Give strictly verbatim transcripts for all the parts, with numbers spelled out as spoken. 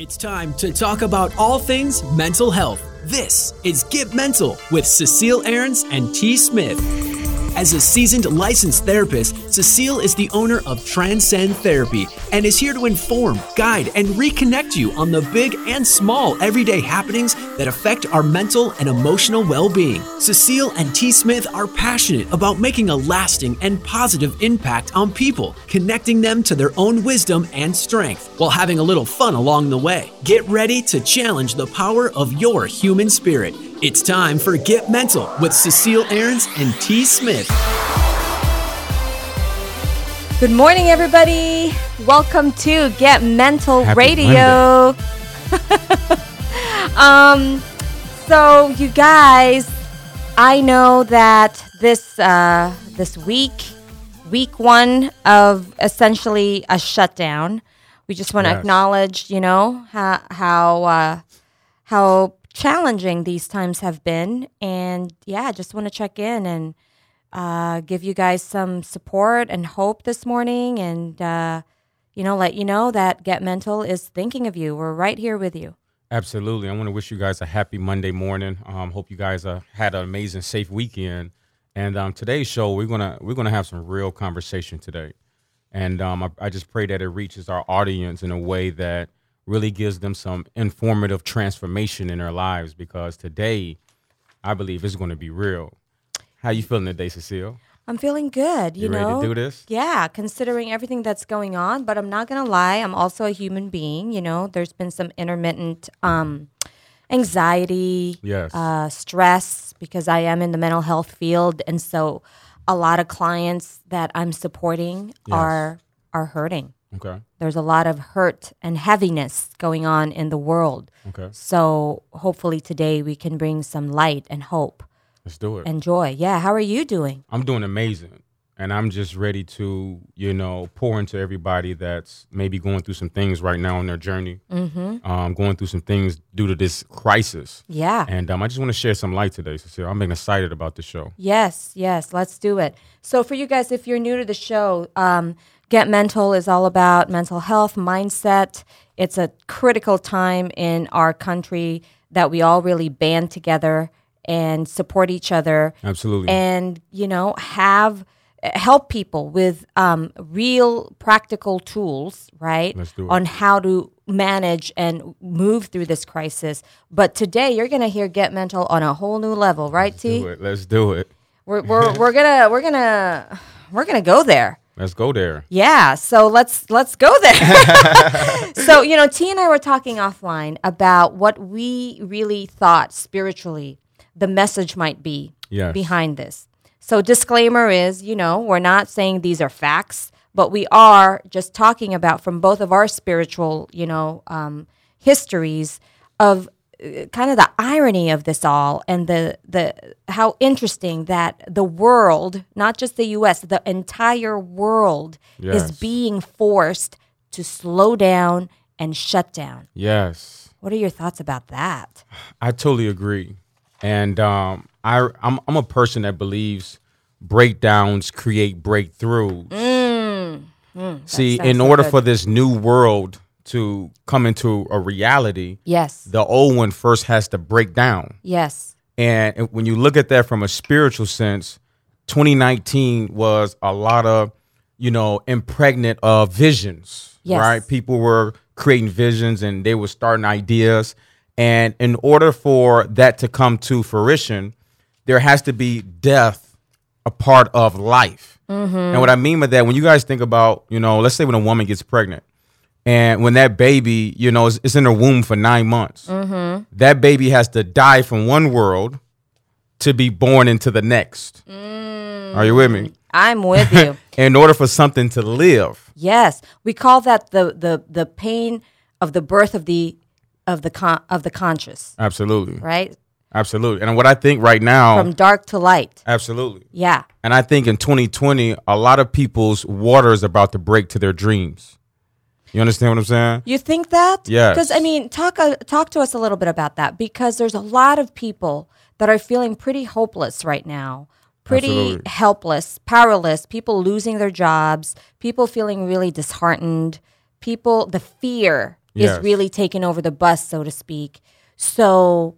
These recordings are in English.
It's time to talk about all things mental health. This is Get Mental with Cecile Ahrens and T. Smith. As a seasoned licensed therapist, Cecile is the owner of Transcend Therapy and is here to inform, guide, and reconnect you on the big and small everyday happenings that affect our mental and emotional well-being. Cecile and T. Smith are passionate about making a lasting and positive impact on people, connecting them to their own wisdom and strength while having a little fun along the way. Get ready to challenge the power of your human spirit. It's time for Get Mental with Cecile Ahrens and T. Smith. Good morning, everybody. Welcome to Get Mental Happy Radio. um, so, you guys, I know that this uh, this week, week one of essentially a shutdown, we just want to yes. acknowledge, you know, how how uh, how. challenging these times have been, and yeah, I just want to check in and uh, give you guys some support and hope this morning, and uh, you know, let you know that Get Mental is thinking of you. We're right here with you. Absolutely. I want to wish you guys a happy Monday morning. Um, hope you guys uh, had an amazing, safe weekend. And um, today's show, we're gonna we're gonna have some real conversation today, and um, I, I just pray that it reaches our audience in a way that really gives them some informative transformation in their lives, because today, I believe it's going to be real. How you feeling today, Cecile? I'm feeling good. You, you ready know? to do this? Yeah, considering everything that's going on, but I'm not going to lie. I'm also a human being. You know, there's been some intermittent um, anxiety, yes. uh, stress, because I am in the mental health field, and so a lot of clients that I'm supporting yes. are are hurting. Okay. There's a lot of hurt and heaviness going on in the world. Okay. So hopefully today we can bring some light and hope. Let's do it. And joy. Yeah. How are you doing? I'm doing amazing. And I'm just ready to, you know, pour into everybody that's maybe going through some things right now on their journey, mm-hmm. um, going through some things due to this crisis. Yeah. And um, I just want to share some light today, Cecile. I'm excited about the show. Yes. Yes. Let's do it. So for you guys, if you're new to the show, um, Get Mental is all about mental health, mindset. It's a critical time in our country that we all really band together and support each other. Absolutely. And, you know, have help people with um, real practical tools, right? Let's do it. On how to manage and move through this crisis. But today you're going to hear Get Mental on a whole new level, right, Let's T? Let's do it. Let's do it. We're we're we're going to we're going to we're going to go there. Let's go there. Yeah, so let's let's go there. So, you know, T and I were talking offline about what we really thought spiritually the message might be yes. behind this. So disclaimer is, you know, we're not saying these are facts, but we are just talking about from both of our spiritual, you know, um, histories of uh, kind of the irony of this all, and the the how interesting that the world, not just the U S, the entire world yes. is being forced to slow down and shut down. Yes. What are your thoughts about that? I totally agree. And um, I, I'm, I'm a person that believes breakdowns create breakthroughs. Mm. Mm, See, in order good. for this new world to come into a reality, yes, the old one first has to break down. Yes. And when you look at that from a spiritual sense, twenty nineteen was a lot of, you know, impregnant of visions, yes. right? People were creating visions and they were starting ideas. And in order for that to come to fruition, there has to be death a part of life. Mm-hmm. And what I mean by that, when you guys think about, you know, let's say when a woman gets pregnant, and when that baby, you know, is, is in her womb for nine months, mm-hmm. that baby has to die from one world to be born into the next. Mm. Are you with me? I'm with you. In order for something to live. Yes. We call that the the the pain of the birth of the of the con- of the conscious. Absolutely. Right? Absolutely. And what I think right now, from dark to light. Absolutely. Yeah. And I think in twenty twenty, a lot of people's water is about to break to their dreams. You understand what I'm saying? You think that? Yeah. Because, I mean, talk uh, talk to us a little bit about that, because there's a lot of people that are feeling pretty hopeless right now, pretty Absolutely. helpless, powerless, people losing their jobs, people feeling really disheartened, people, the fear yes. is really taking over the bus, so to speak. So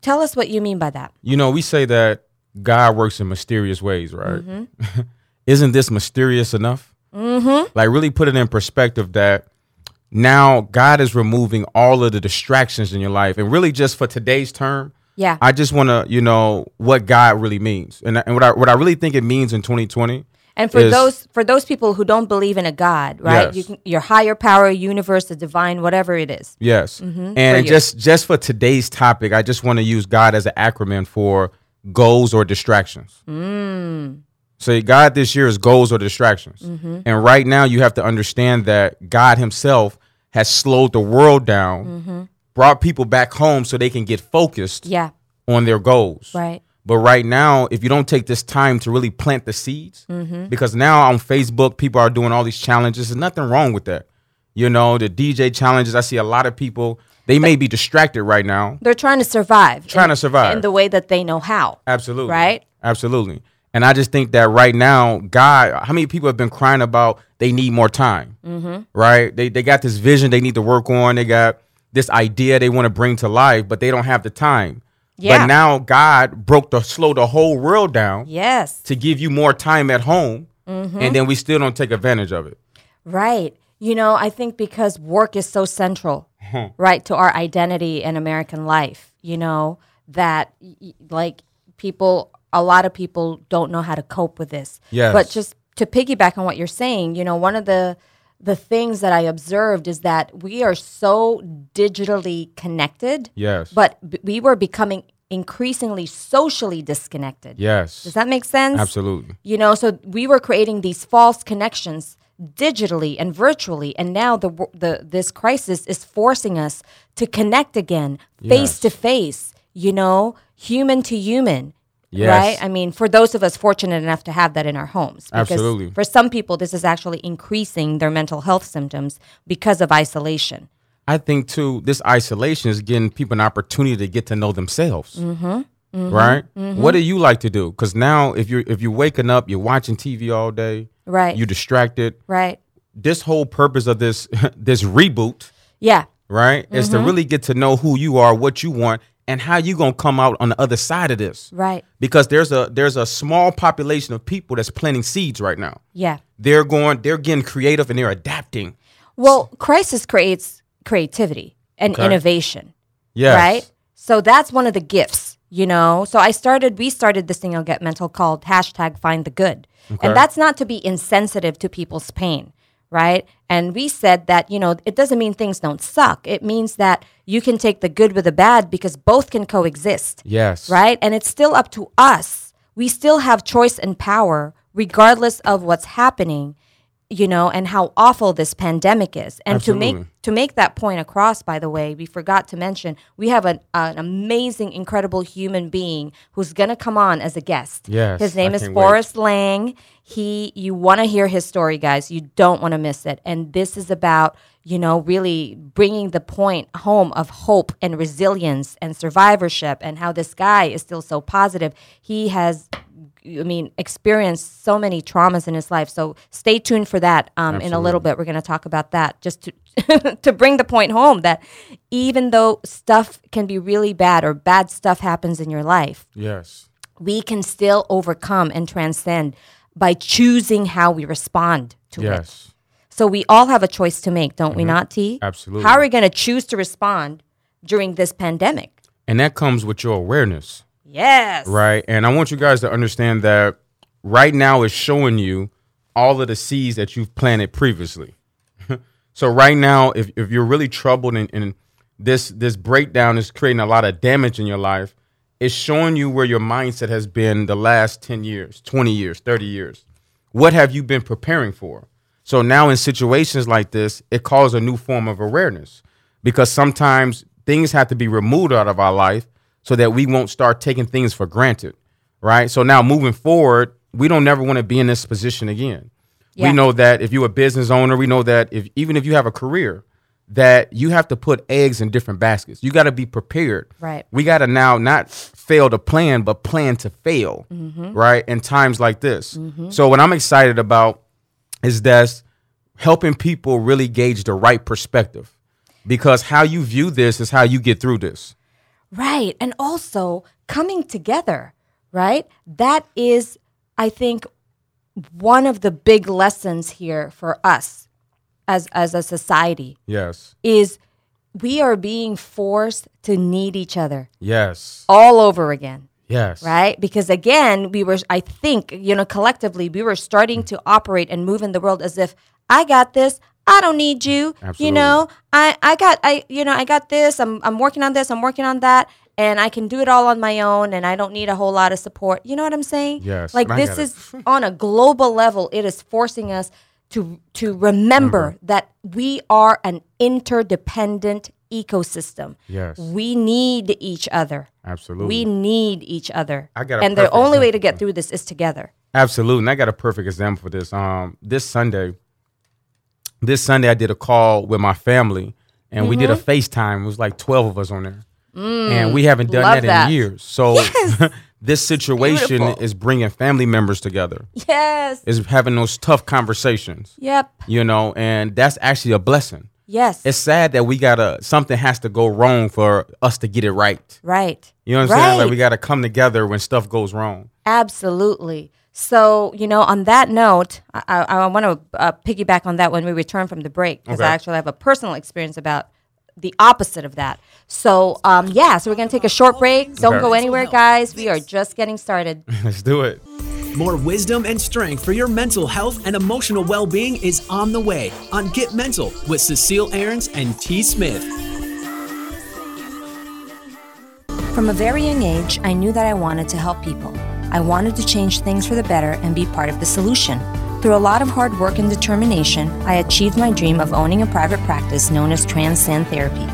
tell us what you mean by that. You know, we say that God works in mysterious ways, right? Mm-hmm. Isn't this mysterious enough? Mm-hmm. Like, really put it in perspective that now God is removing all of the distractions in your life. And really just for today's term, yeah, I just want to, you know, what God really means. And, and what I what I really think it means in twenty twenty. And for is, those for those people who don't believe in a God, right? Yes. You can, your higher power, universe, the divine, whatever it is. Yes. Mm-hmm. And just, just for today's topic, I just want to use God as an acronym for goals or distractions. Mm. So God this year is goals or distractions. Mm-hmm. And right now you have to understand that God himself has slowed the world down, mm-hmm. brought people back home so they can get focused yeah. on their goals. Right. But right now, if you don't take this time to really plant the seeds, mm-hmm. because now on Facebook, people are doing all these challenges. There's nothing wrong with that. You know, the D J challenges, I see a lot of people. They may be distracted right now. They're trying to survive. Trying in, to survive. In the way that they know how. Absolutely. Right? Absolutely. And I just think that right now, God, how many people have been crying about they need more time, mm-hmm. right? They they got this vision they need to work on. They got this idea they want to bring to life, but they don't have the time. Yeah. But now God broke the, slowed the whole world down. Yes. To give you more time at home, mm-hmm. and then we still don't take advantage of it. Right. You know, I think because work is so central, right, to our identity and American life, you know, that like people, a lot of people don't know how to cope with this. Yes. But just to piggyback on what you're saying, you know, one of the the things that I observed is that we are so digitally connected. Yes. But b- we were becoming increasingly socially disconnected. Yes. Does that make sense? Absolutely. You know, so we were creating these false connections digitally and virtually, and now the the this crisis is forcing us to connect again, face to face, you know, human to human. Yes. Right? I mean, for those of us fortunate enough to have that in our homes. Because absolutely. For some people, this is actually increasing their mental health symptoms because of isolation. I think, too, this isolation is giving people an opportunity to get to know themselves. Mm-hmm. Mm-hmm. Right? Mm-hmm. What do you like to do? Because now if you're, if you're waking up, you're watching T V all day. Right. You're distracted. Right. This whole purpose of this this reboot. Yeah. Right? Mm-hmm. Is to really get to know who you are, what you want, and how you gonna come out on the other side of this? Right. Because there's a there's a small population of people that's planting seeds right now. Yeah. They're going. They're getting creative and they're adapting. Well, crisis creates creativity and okay. innovation. Yeah. Right. So that's one of the gifts, you know. So I started. We started this thing on Get Mental called hashtag Find the Good, okay. and that's not to be insensitive to people's pain. Right. And we said that, you know, it doesn't mean things don't suck. It means that you can take the good with the bad because both can coexist. Yes. Right. And it's still up to us. We still have choice and power regardless of what's happening, you know, and how awful this pandemic is. And absolutely. to make to make that point across, by the way, we forgot to mention we have an, an amazing, incredible human being who's going to come on as a guest. Yes. His name I is Forrest wait. Lang. He, you want to hear his story, guys. You don't want to miss it. And this is about, you know, really bringing the point home of hope and resilience and survivorship and how this guy is still so positive. He has, I mean, experienced so many traumas in his life. So stay tuned for that. Um, in a little bit, we're going to talk about that just to, to bring the point home that even though stuff can be really bad or bad stuff happens in your life, yes, we can still overcome and transcend by choosing how we respond to yes. it. Yes. So we all have a choice to make, don't mm-hmm. we not, T? Absolutely. How are we going to choose to respond during this pandemic? And that comes with your awareness. Yes. Right? And I want you guys to understand that right now is showing you all of the seeds that you've planted previously. So right now, if, if you're really troubled and, and this this breakdown is creating a lot of damage in your life, it's showing you where your mindset has been the last ten years, twenty years, thirty years. What have you been preparing for? So now in situations like this, it calls a new form of awareness because sometimes things have to be removed out of our life so that we won't start taking things for granted, right? So now moving forward, we don't never want to be in this position again. Yeah. We know that if you're a business owner, we know that if even if you have a career, that you have to put eggs in different baskets. You got to be prepared. Right. We got to now not fail to plan, but plan to fail, mm-hmm. right, in times like this. Mm-hmm. So what I'm excited about is that's helping people really gauge the right perspective. because how you view this is how you get through this. Right. And also coming together, right? That is, I think, one of the big lessons here for us as as a society. Yes. Is we are being forced to need each other. Yes. All over again. Yes. Right? Because again, we were, I think, you know, collectively, we were starting to operate and move in the world as if I got this. I don't need you. Absolutely. You know, I, I got, I, you know, I got this. I'm, I'm working on this. I'm working on that. And I can do it all on my own. And I don't need a whole lot of support. You know what I'm saying? Yes. Like this is on a global level. It is forcing us to, to remember mm-hmm. that we are an interdependent ecosystem. Yes. We need each other. Absolutely. We need each other. I got a and the only way to get through this is together. Absolutely. And I got a perfect example for this. Um, this Sunday, this Sunday I did a call with my family and mm-hmm. we did a FaceTime. It was like twelve of us on there. Mm, and we haven't done that, that in years. So yes. This situation Beautiful. Is bringing family members together. Yes. It's having those tough conversations. Yep. You know, and that's actually a blessing. Yes. It's sad that we gotta, something has to go wrong for us to get it right. Right. You know what I'm right. saying? Like we gotta come together when stuff goes wrong. Absolutely. So, you know, on that note, I, I, I want to uh, piggyback on that when we return from the break, because okay. I actually have a personal experience about the opposite of that. So, um, yeah, so we're going to take a short break. Don't okay. go anywhere, guys. We are just getting started. Let's do it. More wisdom and strength for your mental health and emotional well-being is on the way on Get Mental with Cecile Ahrens and T. Smith. From a very young age, I knew that I wanted to help people. I wanted to change things for the better and be part of the solution. Through a lot of hard work and determination, I achieved my dream of owning a private practice known as Transcend Therapy,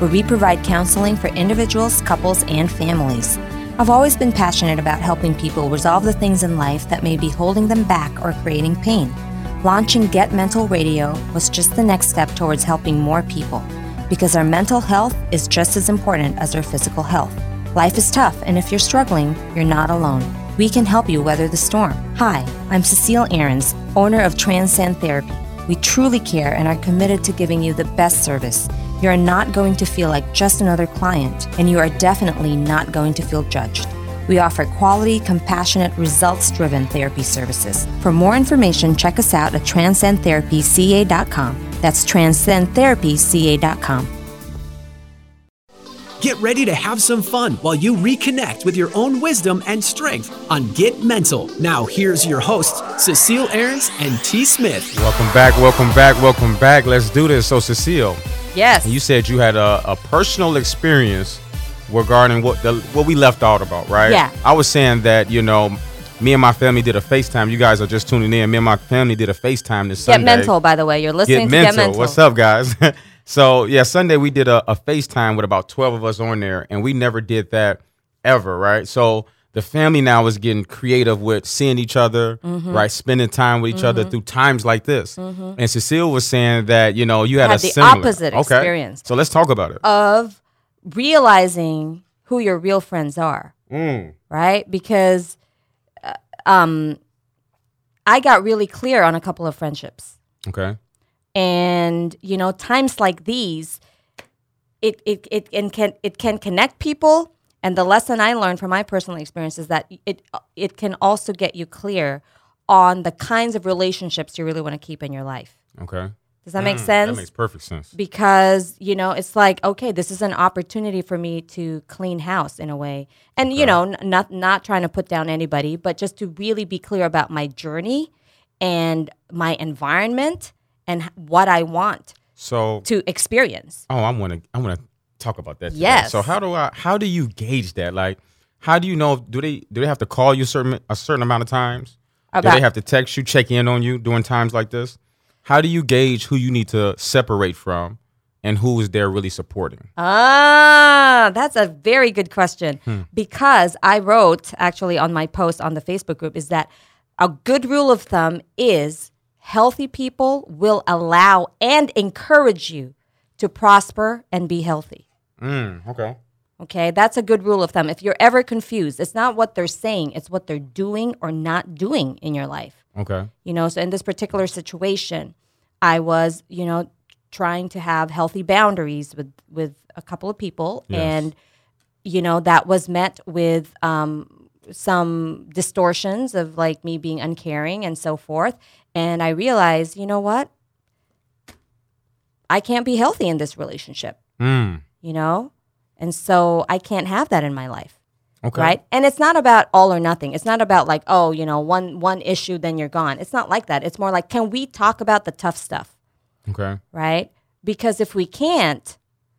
where we provide counseling for individuals, couples, and families. I've always been passionate about helping people resolve the things in life that may be holding them back or creating pain. Launching Get Mental Radio was just the next step towards helping more people, because our mental health is just as important as our physical health. Life is tough, and if you're struggling, you're not alone. We can help you weather the storm. Hi, I'm Cecile Ahrens, owner of Transcend Therapy. We truly care and are committed to giving you the best service. You are not going to feel like just another client, and you are definitely not going to feel judged. We offer quality, compassionate, results-driven therapy services. For more information, check us out at Transcend Therapy C A dot com. That's Transcend Therapy C A dot com. Get ready to have some fun while you reconnect with your own wisdom and strength on Get Mental. Now, here's your hosts, Cecile Ahrens and T. Smith. Welcome back, welcome back, welcome back. Let's do this. So, Cecile. Yes. You said you had a, a personal experience regarding what the, what we left out about, right? Yeah. I was saying that, you know, me and my family did a FaceTime. You guys are just tuning in. Me and my family did a FaceTime this Get Sunday. Get Mental, by the way. You're listening Get to Mental. Get Mental. What's up, guys? So, yeah, Sunday we did a, a FaceTime with about twelve of us on there, and we never did that ever, right? So the family now is getting creative with seeing each other, mm-hmm. right, spending time with each mm-hmm. other through times like this. Mm-hmm. And Cecile was saying that, you know, you had, had a the similar. opposite okay. experience. So let's talk about it. Of realizing who your real friends are, mm. right? Because uh, um, I got really clear on a couple of friendships. Okay. And, you know, times like these, it it it and can it can connect people. And the lesson I learned from my personal experience is that it it can also get you clear on the kinds of relationships you really want to keep in your life. Okay. Does that mm, make sense? That makes perfect sense. Because, you know, it's like, okay, this is an opportunity for me to clean house in a way. And, okay. you know, not not trying to put down anybody, but just to really be clear about my journey and my environment. And what I want so, to experience. Oh, I want to. I want to talk about that. Today. Yes. So how do I? How do you gauge that? Like, how do you know? Do they do they have to call you certain a certain amount of times? About, do they have to text you, check in on you during times like this? How do you gauge who you need to separate from, and who is there really supporting? Ah, that's a very good question. Hmm. Because I wrote actually on my post on the Facebook group is that a good rule of thumb is. Healthy people will allow and encourage you to prosper and be healthy. Mm, okay. Okay, that's a good rule of thumb. If you're ever confused, it's not what they're saying, it's what they're doing or not doing in your life. Okay. You know, so in this particular situation, I was, you know, trying to have healthy boundaries with, with a couple of people. Yes. And, you know, that was met with um, some distortions of like me being uncaring and so forth. And I realized, you know what? I can't be healthy in this relationship, mm. you know? And so I can't have that in my life. Okay. Right? And it's not about all or nothing. It's not about like, oh, you know, one one issue, then you're gone. It's not like that. It's more like, can we talk about the tough stuff? Okay. Right? Because if we can't,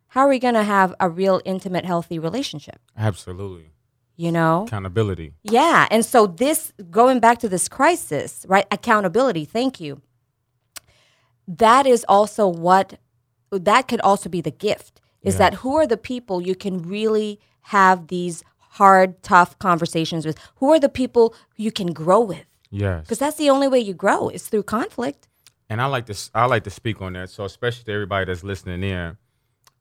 how are we going to have a real intimate, healthy relationship? Absolutely. You know? Accountability. Yeah. And so this, going back to this crisis, right? Accountability. Thank you. That is also what, that could also be the gift, is yeah. that who are the people you can really have these hard, tough conversations with? Who are the people you can grow with? Yes. Because that's the only way you grow, is through conflict. And I like to, I like to speak on that. So especially to everybody that's listening in,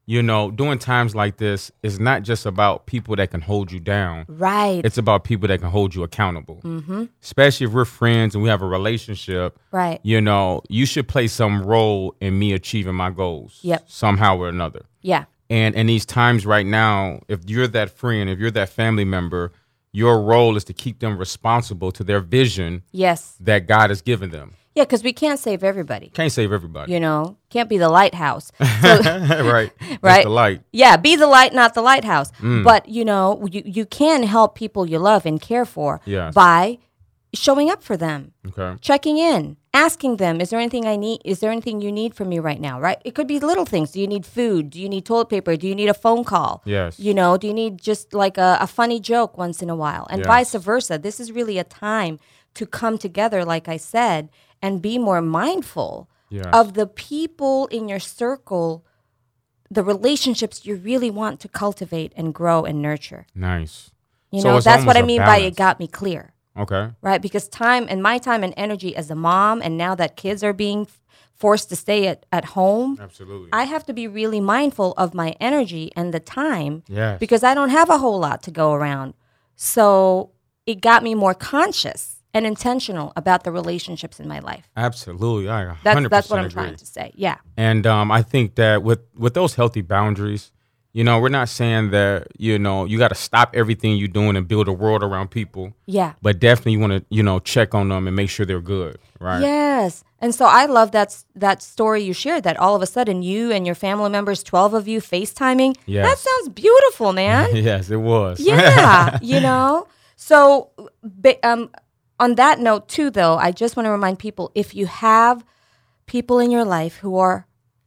you know, during times like this, it's not just about people that can hold you down. Right. It's about people that can hold you accountable. Mm-hmm. Especially if we're friends and we have a relationship. Right. You know, you should play some role in me achieving my goals. Yep. Somehow or another. Yeah. And in these times right now, if you're that friend, if you're that family member, your role is to keep them responsible to their vision. Yes. That God has given them. Yeah, because we can't save everybody. Can't save everybody. You know, can't be the lighthouse. So, right. Right. That's the light. Yeah, be the light, not the lighthouse. Mm. But, you know, you, you can help people you love and care for yes. by showing up for them. Okay. Checking in, asking them, is there anything I need? Is there anything you need from me right now? Right. It could be little things. Do you need food? Do you need toilet paper? Do you need a phone call? Yes. You know, do you need just like a, a funny joke once in a while? And yes. vice versa. This is really a time to come together, like I said, and be more mindful yes. of the people in your circle, the relationships you really want to cultivate and grow and nurture. Nice. You so know, that's what I mean balance. by it got me clear. Okay. Right? Because time and my time and energy as a mom, and now that kids are being forced to stay at, at home. Absolutely. I have to be really mindful of my energy and the time yes. because I don't have a whole lot to go around. So it got me more conscious and intentional about the relationships in my life. Absolutely. I one hundred percent that's, that's what I'm agree. trying to say. Yeah. And um, I think that with, with those healthy boundaries, you know, we're not saying that, you know, you got to stop everything you're doing and build a world around people. Yeah. But definitely you want to, you know, check on them and make sure they're good. Right. Yes. And so I love that, that story you shared, that all of a sudden you and your family members, twelve of you FaceTiming. Yes. That sounds beautiful, man. Yes, it was. Yeah. You know, so, um, on that note, too, though, I just want to remind people, if you have people in your life who are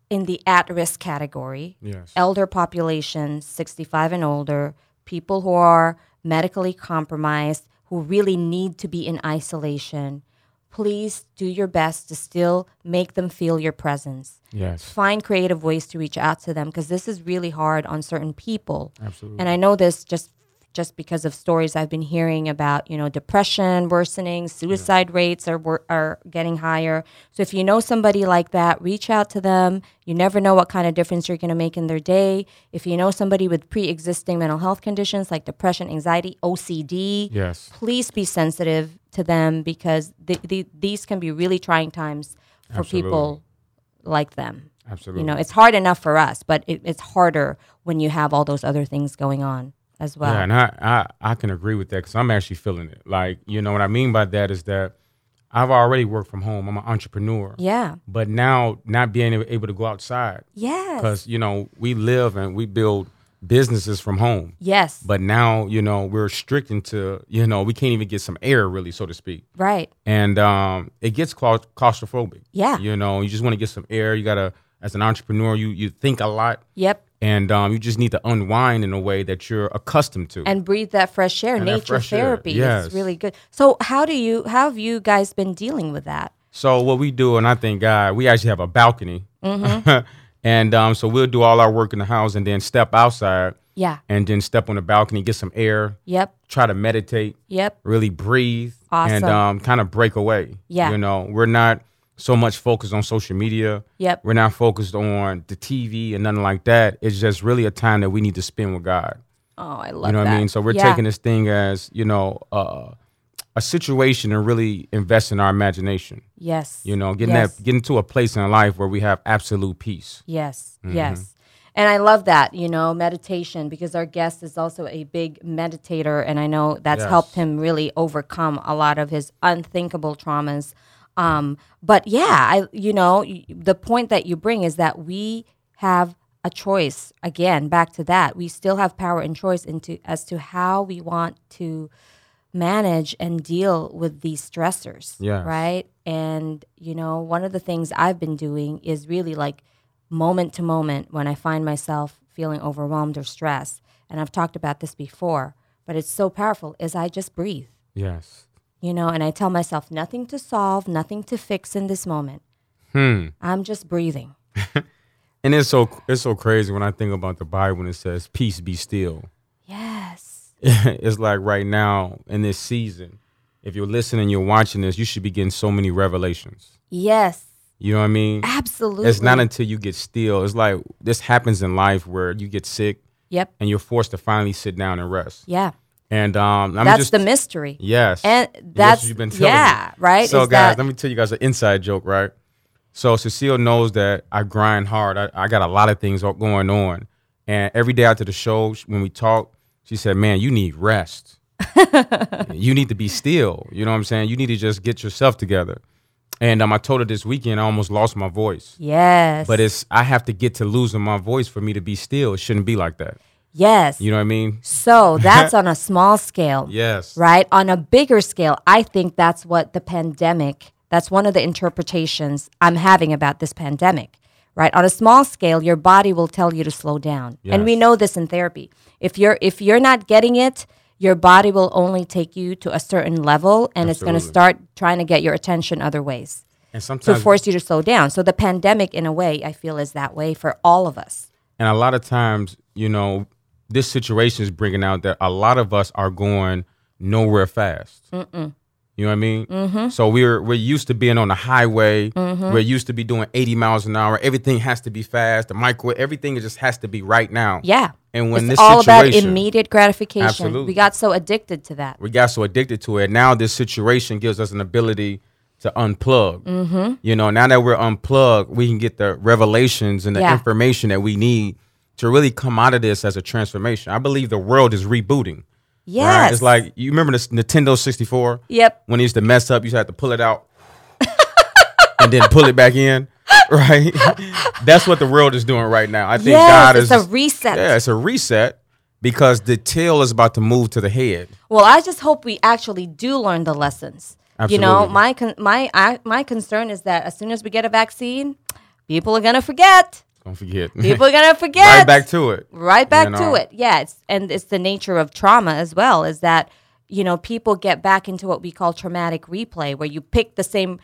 in the at-risk category, yes. elder population, sixty-five and older, people who are medically compromised, who really need to be in isolation, please do your best to still make them feel your presence. Yes. Find creative ways to reach out to them, because this is really hard on certain people. Absolutely. And I know this just just because of stories I've been hearing about, you know, depression worsening, suicide yeah. rates are are getting higher. So if you know somebody like that, reach out to them. You never know what kind of difference you're going to make in their day. If you know somebody with pre-existing mental health conditions like depression, anxiety, O C D, yes. please be sensitive to them, because th- th- these can be really trying times for Absolutely. people like them. Absolutely. You know, it's hard enough for us, but it, it's harder when you have all those other things going on as well. Yeah, and I, I, I can agree with that, because I'm actually feeling it. Like, you know, what I mean by that is that I've already worked from home. I'm an entrepreneur. Yeah. But now not being able to go outside. Yes. Because, you know, we live and we build businesses from home. Yes. But now, you know, we're restricted to, you know, we can't even get some air, really, so to speak. Right. And um, it gets claustrophobic. Yeah. You know, you just want to get some air. You got to, as an entrepreneur, you, you think a lot. Yep. And um, you just need to unwind in a way that you're accustomed to. And breathe that fresh air. And Nature fresh therapy air. Yes. is really good. So how do you, how have you guys been dealing with that? So what we do, and I thank God, we actually have a balcony. Mm-hmm. and um, so we'll do all our work in the house and then step outside. Yeah. And then step on the balcony, get some air. Yep. Try to meditate. Yep. Really breathe. Awesome. And um, kind of break away. Yeah. You know, we're not so much focused on social media. Yep. We're not focused on the T V and nothing like that. It's just really a time that we need to spend with God. Oh, I love that. You know what that. I mean? So we're yeah. taking this thing as, you know, uh, a situation and really invest in our imagination. Yes. You know, getting yes. that, getting to a place in life where we have absolute peace. Yes. Mm-hmm. Yes. And I love that, you know, meditation, because our guest is also a big meditator. And I know that's yes. helped him really overcome a lot of his unthinkable traumas. Um, but yeah, I, you know, the point that you bring is that we have a choice. Again, back to that, we still have power and choice into as to how we want to manage and deal with these stressors, yes. right? And, you know, one of the things I've been doing is really like moment to moment when I find myself feeling overwhelmed or stressed, and I've talked about this before, but it's so powerful, is I just breathe. Yes. You know, and I tell myself nothing to solve, nothing to fix in this moment. Hmm. I'm just breathing. And it's so it's so crazy when I think about the Bible when it says, peace be still. Yes. It's like right now in this season, if you're listening, you're watching this, you should be getting so many revelations. Yes. You know what I mean? Absolutely. It's not until you get still. It's like this happens in life where you get sick. Yep. And you're forced to finally sit down and rest. Yeah. And um, I'm that's just, the mystery. Yes. And that's, that's you've been telling yeah, me. Right? So, is guys, that, let me tell you guys an inside joke, right? So Cecile knows that I grind hard. I, I got a lot of things going on. And every day after the show, when we talk, she said, man, you need rest. You need to be still. You know what I'm saying? You need to just get yourself together. And um, I told her this weekend I almost lost my voice. Yes. But it's I have to get to losing my voice for me to be still. It shouldn't be like that. Yes. You know what I mean? So that's on a small scale. Yes. Right? On a bigger scale, I think that's what the pandemic, that's one of the interpretations I'm having about this pandemic, right? On a small scale, your body will tell you to slow down. Yes. And we know this in therapy. If you're if you're not getting it, your body will only take you to a certain level, and Absolutely. It's going to start trying to get your attention other ways and sometimes to force you to slow down. So the pandemic, in a way, I feel is that way for all of us. And a lot of times, you know, this situation is bringing out that a lot of us are going nowhere fast. Mm-mm. You know what I mean? Mm-hmm. So we're we're used to being on the highway. Mm-hmm. We're used to be doing eighty miles an hour. Everything has to be fast. The microwave, everything just has to be right now. Yeah. And when it's this all situation, about immediate gratification. Absolutely. We got so addicted to that. We got so addicted to it. Now this situation gives us an ability to unplug. Mm-hmm. You know, now that we're unplugged, we can get the revelations and the yeah. information that we need to really come out of this as a transformation. I believe the world is rebooting. Yes. Right? It's like, you remember the Nintendo sixty-four? Yep. When it used to mess up, you had to pull it out and then pull it back in, right? That's what the world is doing right now. I think yes, God is... it's a reset. Yeah, it's a reset because the tail is about to move to the head. Well, I just hope we actually do learn the lessons. Absolutely. You know, my con- my I, my concern is that as soon as we get a vaccine, people are going to forget. Don't forget. People are going to forget. Right back to it. Right back you know. to it. Yeah. It's, and it's the nature of trauma as well, is that, you know, people get back into what we call traumatic replay, where you pick the same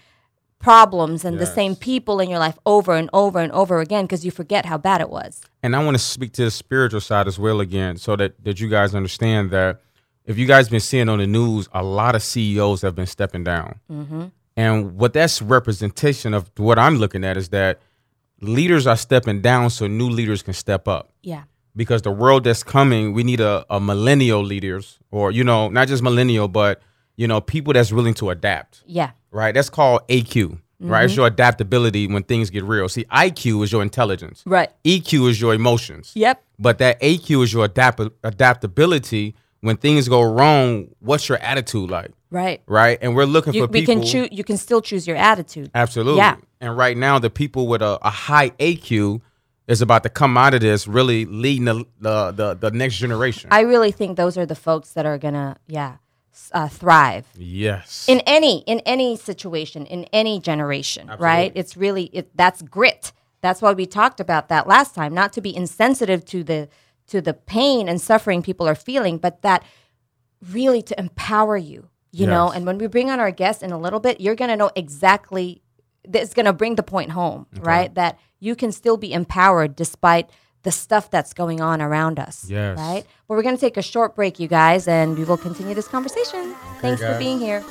problems and yes. the same people in your life over and over and over again because you forget how bad it was. And I want to speak to the spiritual side as well again so that, that you guys understand that if you guys been seeing on the news, a lot of C E Os have been stepping down. Mm-hmm. And what that's representation of what I'm looking at is that leaders are stepping down so new leaders can step up. Yeah. Because the world that's coming, we need a, a millennial leaders or, you know, not just millennial, but, you know, people that's willing to adapt. Yeah. Right. That's called A Q. Mm-hmm. Right. It's your adaptability when things get real. See, I Q is your intelligence. Right. E Q is your emotions. Yep. But that A Q is your adapt- adaptability. When things go wrong, what's your attitude like? Right. Right. And we're looking you, for we people. Can choo- you can still choose your attitude. Absolutely. Yeah. And right now, the people with a, a high A Q is about to come out of this, really leading the the, the, the next generation. I really think those are the folks that are going to, yeah, uh, thrive. Yes. In any in any situation, in any generation. Absolutely. Right. It's really it. That's grit. That's why we talked about that last time, not to be insensitive to the to the pain and suffering people are feeling, but that really to empower you, you yes. know, and when we bring on our guests in a little bit, you're going to know exactly, it's going to bring the point home, okay. right? That you can still be empowered despite the stuff that's going on around us, yes. right? But we're going to take a short break, you guys, and we will continue this conversation. Okay, Thanks guys. for being here.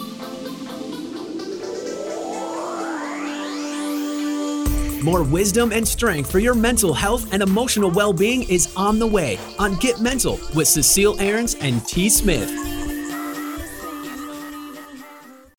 More wisdom and strength for your mental health and emotional well-being is on the way on Get Mental with Cecile Ahrens and T. Smith.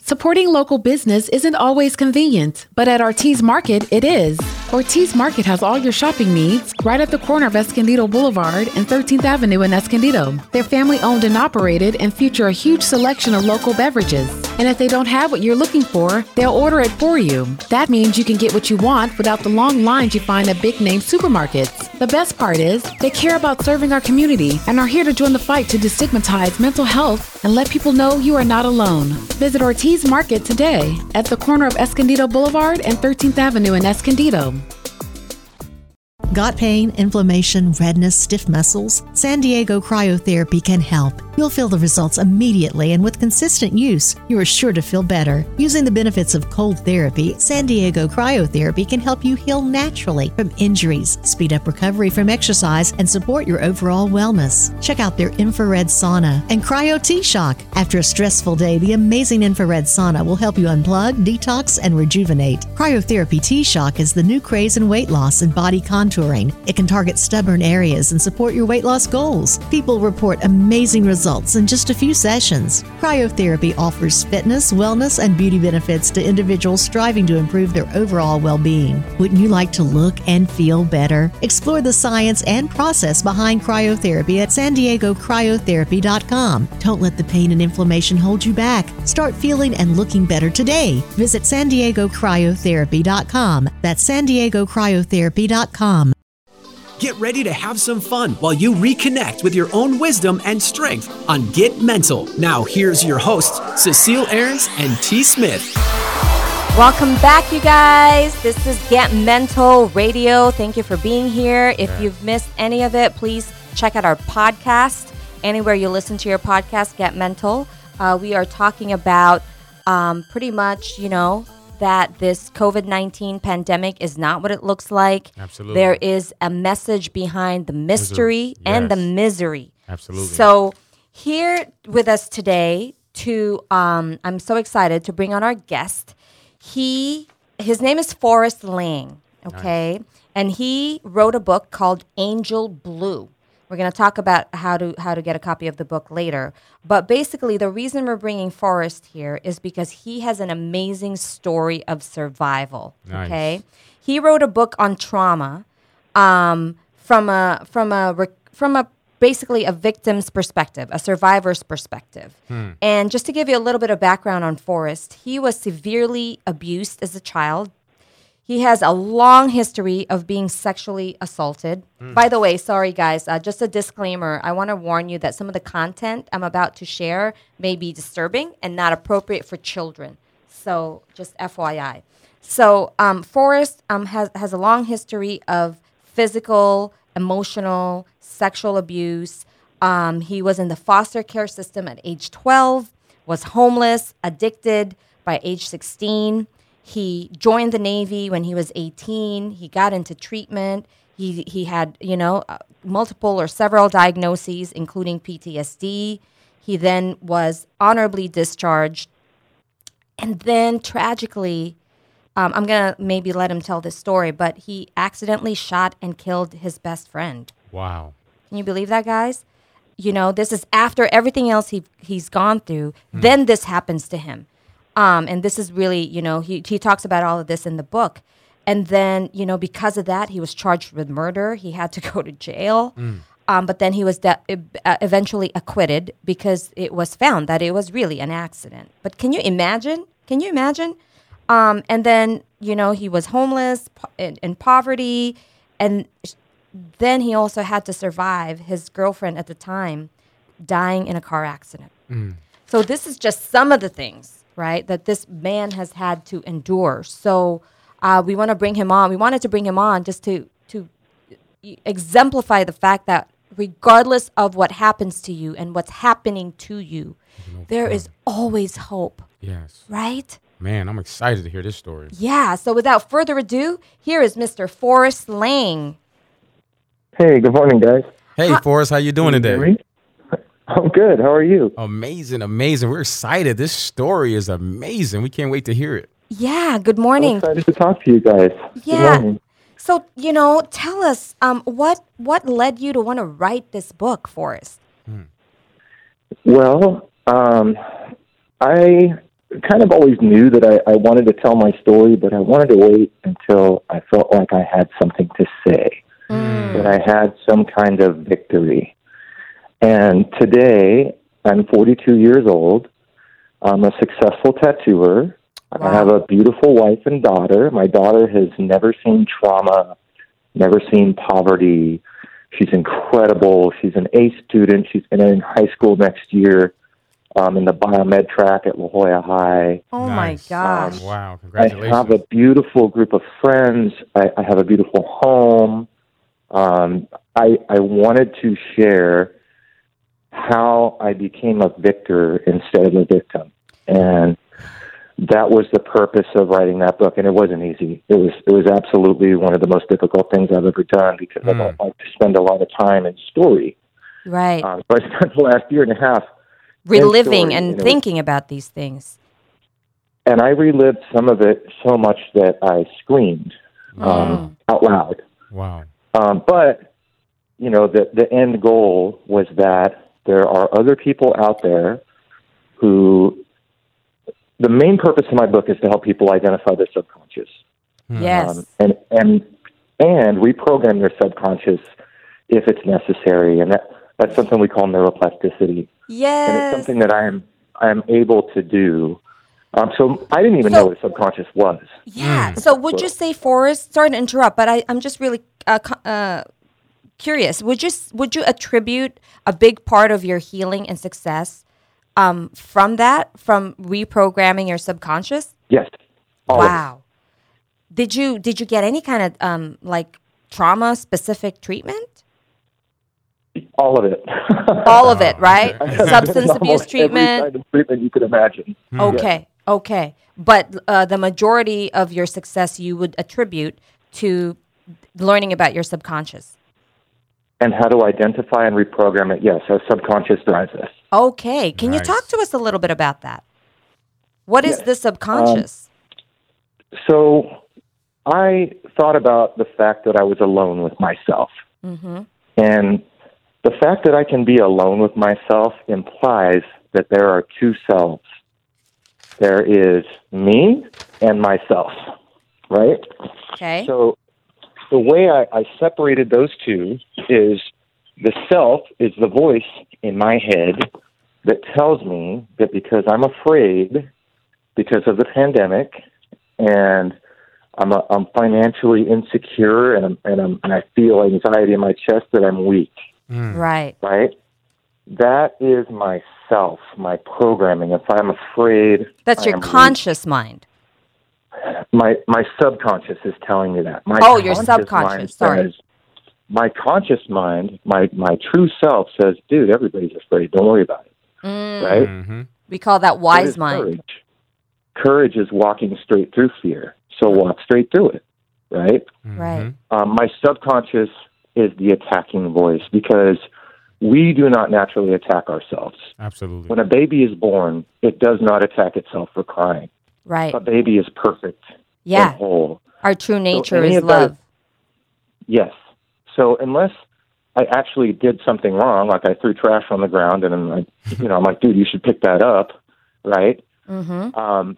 Supporting local business isn't always convenient, but at Ortiz Market, it is. Ortiz Market has all your shopping needs right at the corner of Escondido Boulevard and thirteenth Avenue in Escondido. They're family owned and operated and feature a huge selection of local beverages. And if they don't have what you're looking for, they'll order it for you. That means you can get what you want without the long lines you find at big name supermarkets. The best part is they care about serving our community and are here to join the fight to destigmatize mental health and let people know you are not alone. Visit Ortiz Market today at the corner of Escondido Boulevard and thirteenth Avenue in Escondido. Got pain, inflammation, redness, stiff muscles? San Diego Cryotherapy can help. You'll feel the results immediately, and with consistent use, you are sure to feel better. Using the benefits of cold therapy, San Diego Cryotherapy can help you heal naturally from injuries, speed up recovery from exercise, and support your overall wellness. Check out their infrared sauna and cryo T-Shock. After a stressful day, the amazing infrared sauna will help you unplug, detox, and rejuvenate. Cryotherapy T-Shock is the new craze in weight loss and body contouring. It can target stubborn areas and support your weight loss goals. People report amazing results. results in just a few sessions. Cryotherapy offers fitness, wellness, and beauty benefits to individuals striving to improve their overall well-being. Wouldn't you like to look and feel better? Explore the science and process behind cryotherapy at San Diego Cryotherapy dot com. Don't let the pain and inflammation hold you back. Start feeling and looking better today. Visit San Diego Cryotherapy dot com. That's San Diego Cryotherapy dot com. Get ready to have some fun while you reconnect with your own wisdom and strength on Get Mental. Now, here's your hosts, Cecile Ahrens and T. Smith. Welcome back, you guys. This is Get Mental Radio. Thank you for being here. If you've missed any of it, please check out our podcast. Anywhere you listen to your podcast, Get Mental. Uh, we are talking about um, pretty much, you know, that this COVID nineteen pandemic is not what it looks like. Absolutely. There is a message behind the mystery yes. and the misery. Absolutely. So here with us today to, um, I'm so excited to bring on our guest. He, his name is Forrest Lang, okay? Nice. And he wrote a book called Angel Blue. We're going to talk about how to how to get a copy of the book later. But basically, the reason we're bringing Forrest here is because he has an amazing story of survival. Nice. Okay, he wrote a book on trauma um, from a from a from a basically a victim's perspective, a survivor's perspective. Hmm. And just to give you a little bit of background on Forrest, he was severely abused as a child. He has a long history of being sexually assaulted. Mm. By the way, sorry guys, uh, just a disclaimer. I want to warn you that some of the content I'm about to share may be disturbing and not appropriate for children. So just F Y I. So um, Forrest um, has, has a long history of physical, emotional, sexual abuse. Um, he was in the foster care system at age twelve, was homeless, addicted by age sixteen. He joined the Navy when he was eighteen. He got into treatment. He he had, you know, uh, multiple or several diagnoses, including P T S D. He then was honorably discharged. And then tragically, um, I'm going to maybe let him tell this story, but he accidentally shot and killed his best friend. Wow. Can you believe that, guys? You know, this is after everything else he, he's gone through. Mm. Then this happens to him. Um, and this is really, you know, he, he talks about all of this in the book. And then, you know, because of that, he was charged with murder. He had to go to jail. Mm. Um, but then he was de- eventually acquitted because it was found that it was really an accident. But can you imagine? Can you imagine? Um, and then, you know, he was homeless, po- in, in poverty. And then he also had to survive his girlfriend at the time dying in a car accident. Mm. So this is just some of the things, right, that this man has had to endure. So uh, we want to bring him on. We wanted to bring him on just to to exemplify the fact that regardless of what happens to you and what's happening to you, no there problem. is always hope. Yes. Right? Man, I'm excited to hear this story. Yeah. So without further ado, here is Mister Forrest Lang. Hey, good morning, guys. Hey, how- Forrest. How you doing today? Good morning. I'm good. How are you? Amazing, amazing. We're excited. This story is amazing. We can't wait to hear it. Yeah, good morning. I'm excited to talk to you guys. Yeah. So, you know, tell us um, what what led you to want to write this book for us? Hmm. Well, um, I kind of always knew that I, I wanted to tell my story, but I wanted to wait until I felt like I had something to say, mm. that I had some kind of victory. And today, I'm forty-two years old. I'm a successful tattooer. Wow. I have a beautiful wife and daughter. My daughter has never seen trauma, never seen poverty. She's incredible. She's an A student. She's going to in high school next year um, in the biomed track at La Jolla High. Oh, nice. My gosh. Um, wow, congratulations. I have a beautiful group of friends. I, I have a beautiful home. Um, I, I wanted to share how I became a victor instead of a victim. And that was the purpose of writing that book, and it wasn't easy. It was it was absolutely one of the most difficult things I've ever done because mm. I don't like to spend a lot of time in story. Right. Um, so I spent the last year and a half reliving and, and thinking was, about these things. And I relived some of it so much that I screamed wow. um, out loud. Wow. Um, but, you know, the, the end goal was that there are other people out there who... The main purpose of my book is to help people identify their subconscious. Yes. Um, and, and and reprogram their subconscious if it's necessary. And that, that's something we call neuroplasticity. Yes. And it's something that I am I am able to do. Um, so I didn't even so, know what subconscious was. Yeah. So would you say, Forrest, sorry to interrupt, but I, I'm just really uh, uh, curious. Would you, would you attribute a big part of your healing and success Um, from that, from reprogramming your subconscious? Yes. Always. Wow. Did you did you get any kind of um, like trauma specific treatment? All of it. All of it, right? Substance abuse treatment. Every kind of treatment you could imagine. Mm-hmm. Okay. Okay. But uh, the majority of your success you would attribute to learning about your subconscious. And how to identify and reprogram it. Yes, our subconscious drives us. Okay. Can nice. You talk to us a little bit about that? What yes. is the subconscious? Um, so I thought about the fact that I was alone with myself. Mm-hmm. And the fact that I can be alone with myself implies that there are two selves. There is me and myself, right? Okay. So the way I, I separated those two is the self is the voice in my head that tells me that because I'm afraid because of the pandemic and I'm a, I'm financially insecure and I'm, and, I'm, and I feel anxiety in my chest that I'm weak. Mm. Right. Right? That is myself, my programming. If I'm afraid... That's I your conscious weak. Mind. My my subconscious is telling me that. My oh, your subconscious, sorry. Says, my conscious mind, my, my true self says, dude, everybody's afraid. Don't worry about it. Mm. Right? Mm-hmm. We call that wise mind. Courage. Courage is walking straight through fear. So walk straight through it. Right? Mm-hmm. Right. Um, my subconscious is the attacking voice because we do not naturally attack ourselves. Absolutely. When a baby is born, it does not attack itself for crying. Right. A baby is perfect. Yeah. And whole. Our true nature so is love. That, yes. So unless I actually did something wrong, like I threw trash on the ground and I'm like, you know, I'm like, dude, you should pick that up, right? Mm-hmm. Um,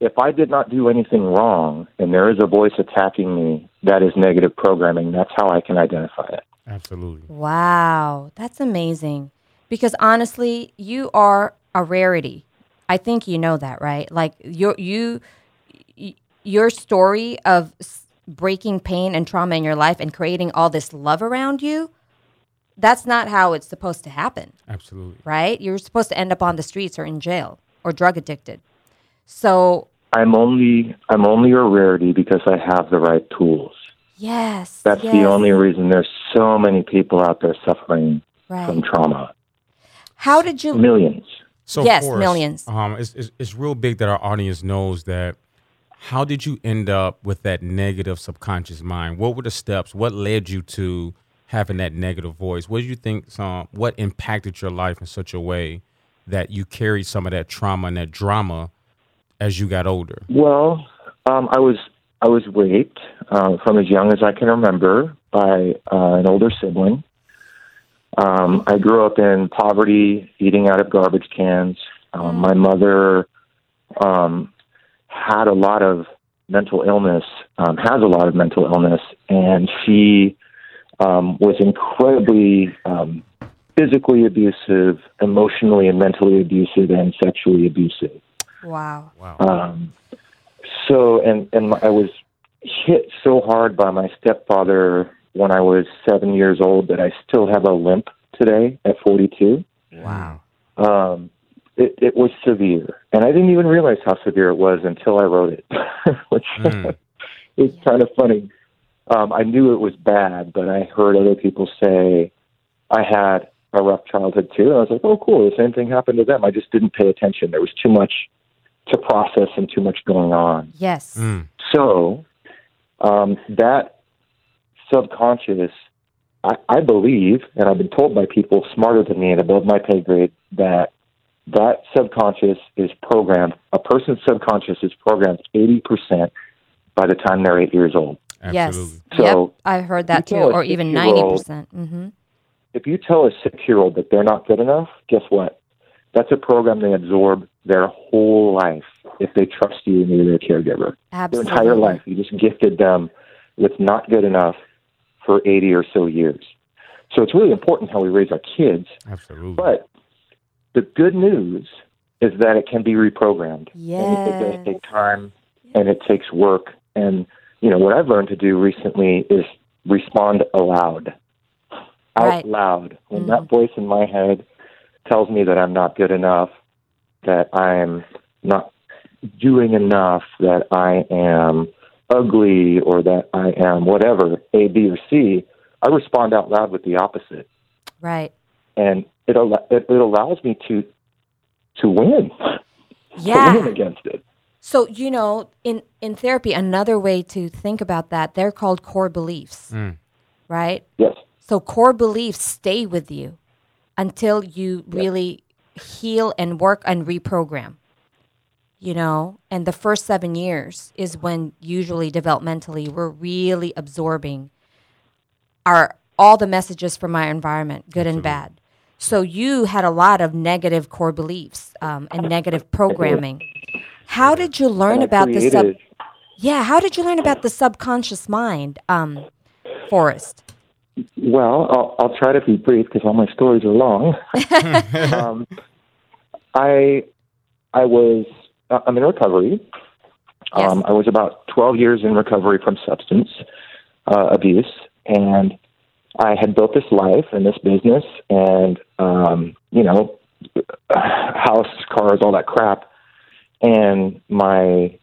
if I did not do anything wrong and there is a voice attacking me, that is negative programming. That's how I can identify it. Absolutely. Wow. That's amazing. Because honestly, you are a rarity. I think you know that, right? Like your you, your story of breaking pain and trauma in your life and creating all this love around you, that's not how it's supposed to happen. Absolutely. Right? You're supposed to end up on the streets or in jail or drug addicted. So I'm only I'm only a rarity because I have the right tools. Yes. That's yes. the only reason there's so many people out there suffering right. from trauma. How did you millions. So yes, Forrest, millions. Um, it's, it's it's real big that our audience knows that. How did you end up with that negative subconscious mind? What were the steps? What led you to having that negative voice? What do you think? Some what impacted your life in such a way that you carried some of that trauma and that drama as you got older? Well, um, I was I was raped um, from as young as I can remember by uh, an older sibling. Um, I grew up in poverty, eating out of garbage cans. Um, my mother um, had a lot of mental illness, um, has a lot of mental illness, and she um, was incredibly um, physically abusive, emotionally and mentally abusive, and sexually abusive. Wow. Wow. Um, so, and, and I was hit so hard by my stepfather when I was seven years old that I still have a limp today at forty-two. Wow. Um, it, it was severe. And I didn't even realize how severe it was until I wrote it, which mm. is yeah. kind of funny. Um, I knew it was bad, but I heard other people say I had a rough childhood too. And I was like, oh, cool. The same thing happened to them. I just didn't pay attention. There was too much to process and too much going on. Yes. Mm. So um, that subconscious, I, I believe, and I've been told by people smarter than me and above my pay grade, that that subconscious is programmed. A person's subconscious is programmed eighty percent by the time they're eight years old. Absolutely. Yes. So yep. I heard that too, or even ninety percent. Mm-hmm. If you tell a six-year-old that they're not good enough, guess what? That's a program they absorb their whole life if they trust you and you're their caregiver. Absolutely. Their entire life. You just gifted them with not good enough for eighty or so years. So it's really important how we raise our kids. Absolutely. But the good news is that it can be reprogrammed. Yes. And it does take time, and it takes work. And, you know, what I've learned to do recently is respond aloud. Out right. loud. When mm. that voice in my head tells me that I'm not good enough, that I'm not doing enough, that I am ugly, or that I am whatever, A, B, or C, I respond out loud with the opposite. Right. And it al- it, it allows me to to win. Yeah. To win against it. So, you know, in, in therapy, another way to think about that, they're called core beliefs, mm. right? Yes. So core beliefs stay with you until you really yep. heal and work and reprogram, you know? And the first seven years is when usually developmentally we're really absorbing our all the messages from our environment, good Absolutely. And bad. So you had a lot of negative core beliefs um, and negative programming. How did you learn about the sub? Yeah, how did you learn about the subconscious mind, um, Forrest? Well, I'll, I'll try to be brief because all my stories are long. um, I I was uh, I'm in recovery. Yes. Um, I was about twelve years in recovery from substance uh, abuse, and I had built this life and this business, and um, you know, house, cars, all that crap. And my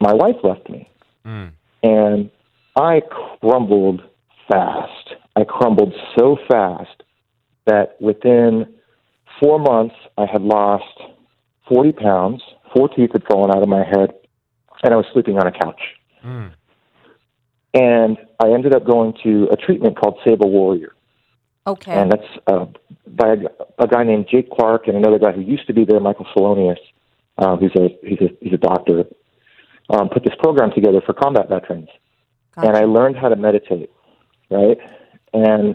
my wife left me, mm. and I crumbled fast. I crumbled so fast that within four months, I had lost forty pounds, four teeth had fallen out of my head, and I was sleeping on a couch. Mm. And I ended up going to a treatment called Sable Warrior. Okay. And that's uh, by a, a guy named Jake Clark and another guy who used to be there, Michael Salonius, uh, who's a he's a, he's a doctor, um, put this program together for combat veterans. Gotcha. And I learned how to meditate, right? And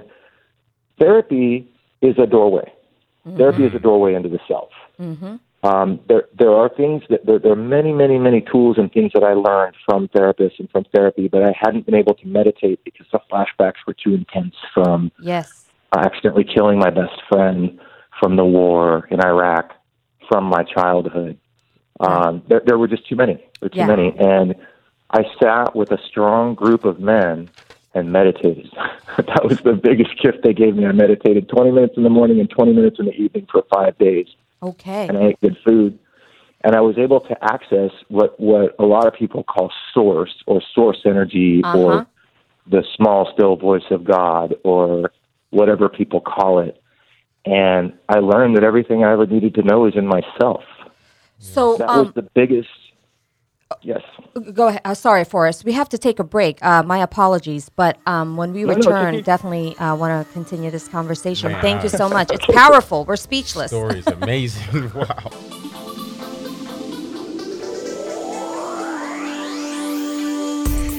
therapy is a doorway. Mm-hmm. Therapy is a doorway into the self. Mm-hmm. Um, there, there are things that there, there are many, many, many tools and things that I learned from therapists and from therapy, but I hadn't been able to meditate because the flashbacks were too intense from yes. accidentally killing my best friend, from the war in Iraq, from my childhood. Um, there, there were just too many. There were too yeah. many, and I sat with a strong group of men and meditated. That was the biggest gift they gave me. I meditated twenty minutes in the morning and twenty minutes in the evening for five days. Okay. And I ate good food. And I was able to access what, what a lot of people call source or source energy uh-huh. or the small, still voice of God or whatever people call it. And I learned that everything I ever needed to know is in myself. So that um, was the biggest... Yes. Go ahead. Uh, sorry, Forrest. We have to take a break. Uh, my apologies. But um, when we no, return, no, definitely uh, want to continue this conversation. Man. Thank you so much. It's powerful. We're speechless. The story is amazing. Wow.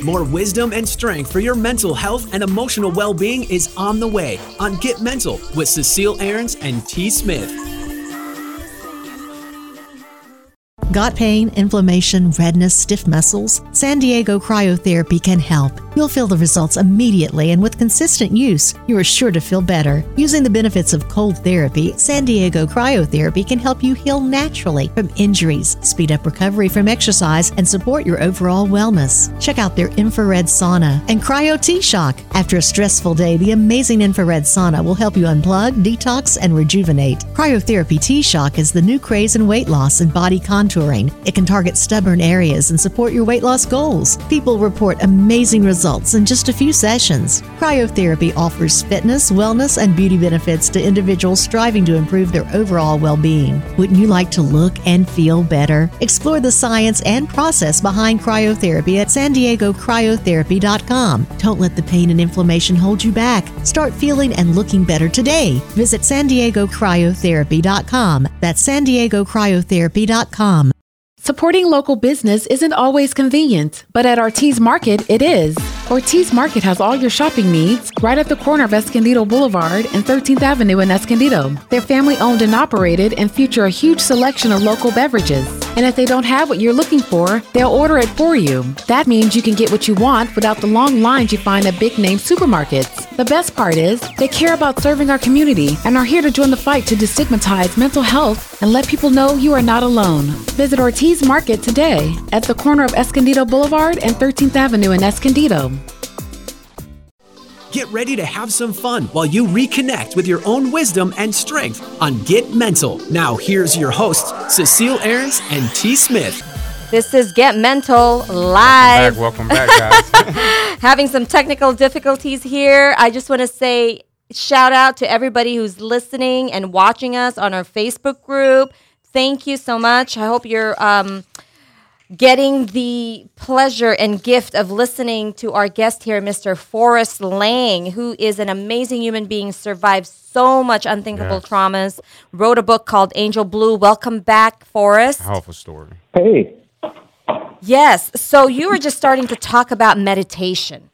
More wisdom and strength for your mental health and emotional well-being is on the way on Get Mental with Cecile Ahrens and T. Smith. Got pain, inflammation, redness, stiff muscles? San Diego Cryotherapy can help. You'll feel the results immediately, and with consistent use, you are sure to feel better. Using the benefits of cold therapy, San Diego Cryotherapy can help you heal naturally from injuries, speed up recovery from exercise, and support your overall wellness. Check out their infrared sauna and cryo T-Shock. After a stressful day, the amazing infrared sauna will help you unplug, detox, and rejuvenate. Cryotherapy T-Shock is the new craze in weight loss and body contouring. It can target stubborn areas and support your weight loss goals. People report amazing results in just a few sessions. Cryotherapy offers fitness, wellness, and beauty benefits to individuals striving to improve their overall well-being. Wouldn't you like to look and feel better? Explore the science and process behind cryotherapy at San Diego Cryotherapy dot com. Don't let the pain and inflammation hold you back. Start feeling and looking better today. Visit San Diego Cryotherapy dot com. That's San Diego Cryotherapy dot com. Supporting local business isn't always convenient, but at Ortiz Market, it is. Ortiz Market has all your shopping needs right at the corner of Escondido Boulevard and thirteenth Avenue in Escondido. They're family-owned and operated and feature a huge selection of local beverages. And if they don't have what you're looking for, they'll order it for you. That means you can get what you want without the long lines you find at big-name supermarkets. The best part is they care about serving our community and are here to join the fight to destigmatize mental health and let people know you are not alone. Visit Ortiz Market today at the corner of Escondido Boulevard and thirteenth Avenue in Escondido. Get ready to have some fun while you reconnect with your own wisdom and strength on Get Mental. Now here's your hosts, Cecile Ahrens and T. Smith. This is Get Mental Live. Welcome back, welcome back guys. Having some technical difficulties here. I just want to say shout out to everybody who's listening and watching us on our Facebook group. Thank you so much. I hope you're... Um, getting the pleasure and gift of listening to our guest here, Mister Forrest Lang, who is an amazing human being, survived so much unthinkable yes. traumas, wrote a book called Angel Blue. Welcome back, Forrest. Powerful story. Hey. Yes. So you were just starting to talk about meditation.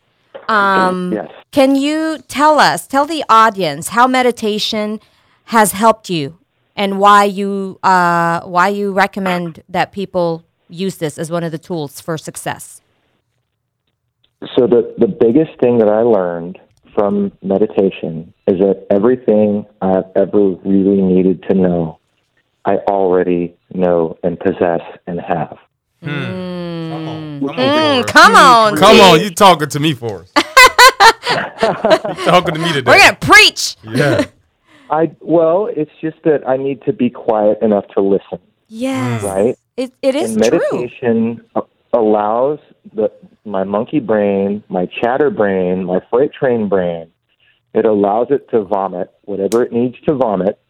Um, yes. Can you tell us, tell the audience how meditation has helped you and why you uh, why you recommend that people use this as one of the tools for success? So the, the biggest thing that I learned from meditation is that everything I've ever really needed to know, I already know and possess and have. Mm. Come on. Mm, come on. Come on. You talking to me for us. You talking to me today. We're going to preach. Yeah. I Well, it's just that I need to be quiet enough to listen. Yes. Right? It it is and meditation true. Allows the my monkey brain, my chatter brain, my freight train brain. It allows it to vomit whatever it needs to vomit,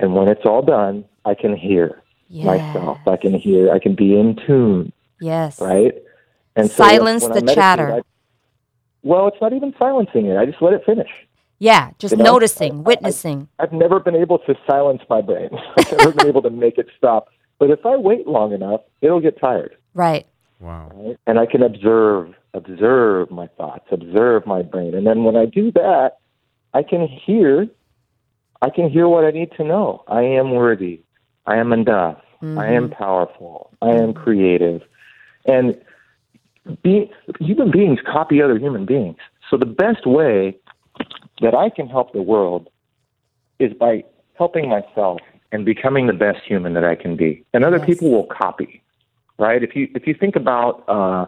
and when it's all done, I can hear yeah. myself. I can hear. I can be in tune. Yes. Right. And silence so the chatter. I, well, it's not even silencing it. I just let it finish. Yeah, just you know, noticing, I, witnessing. I, I've never been able to silence my brain. I've never been able to make it stop. But if I wait long enough, it'll get tired. Right. Wow. Right? And I can observe, observe my thoughts, observe my brain. And then when I do that, I can hear, I can hear what I need to know. I am worthy. I am enough. Mm-hmm. I am powerful. I am creative. And be, human beings copy other human beings. So the best way that I can help the world is by helping myself and becoming the best human that I can be. And other yes. people will copy, right? If you if you think about, uh,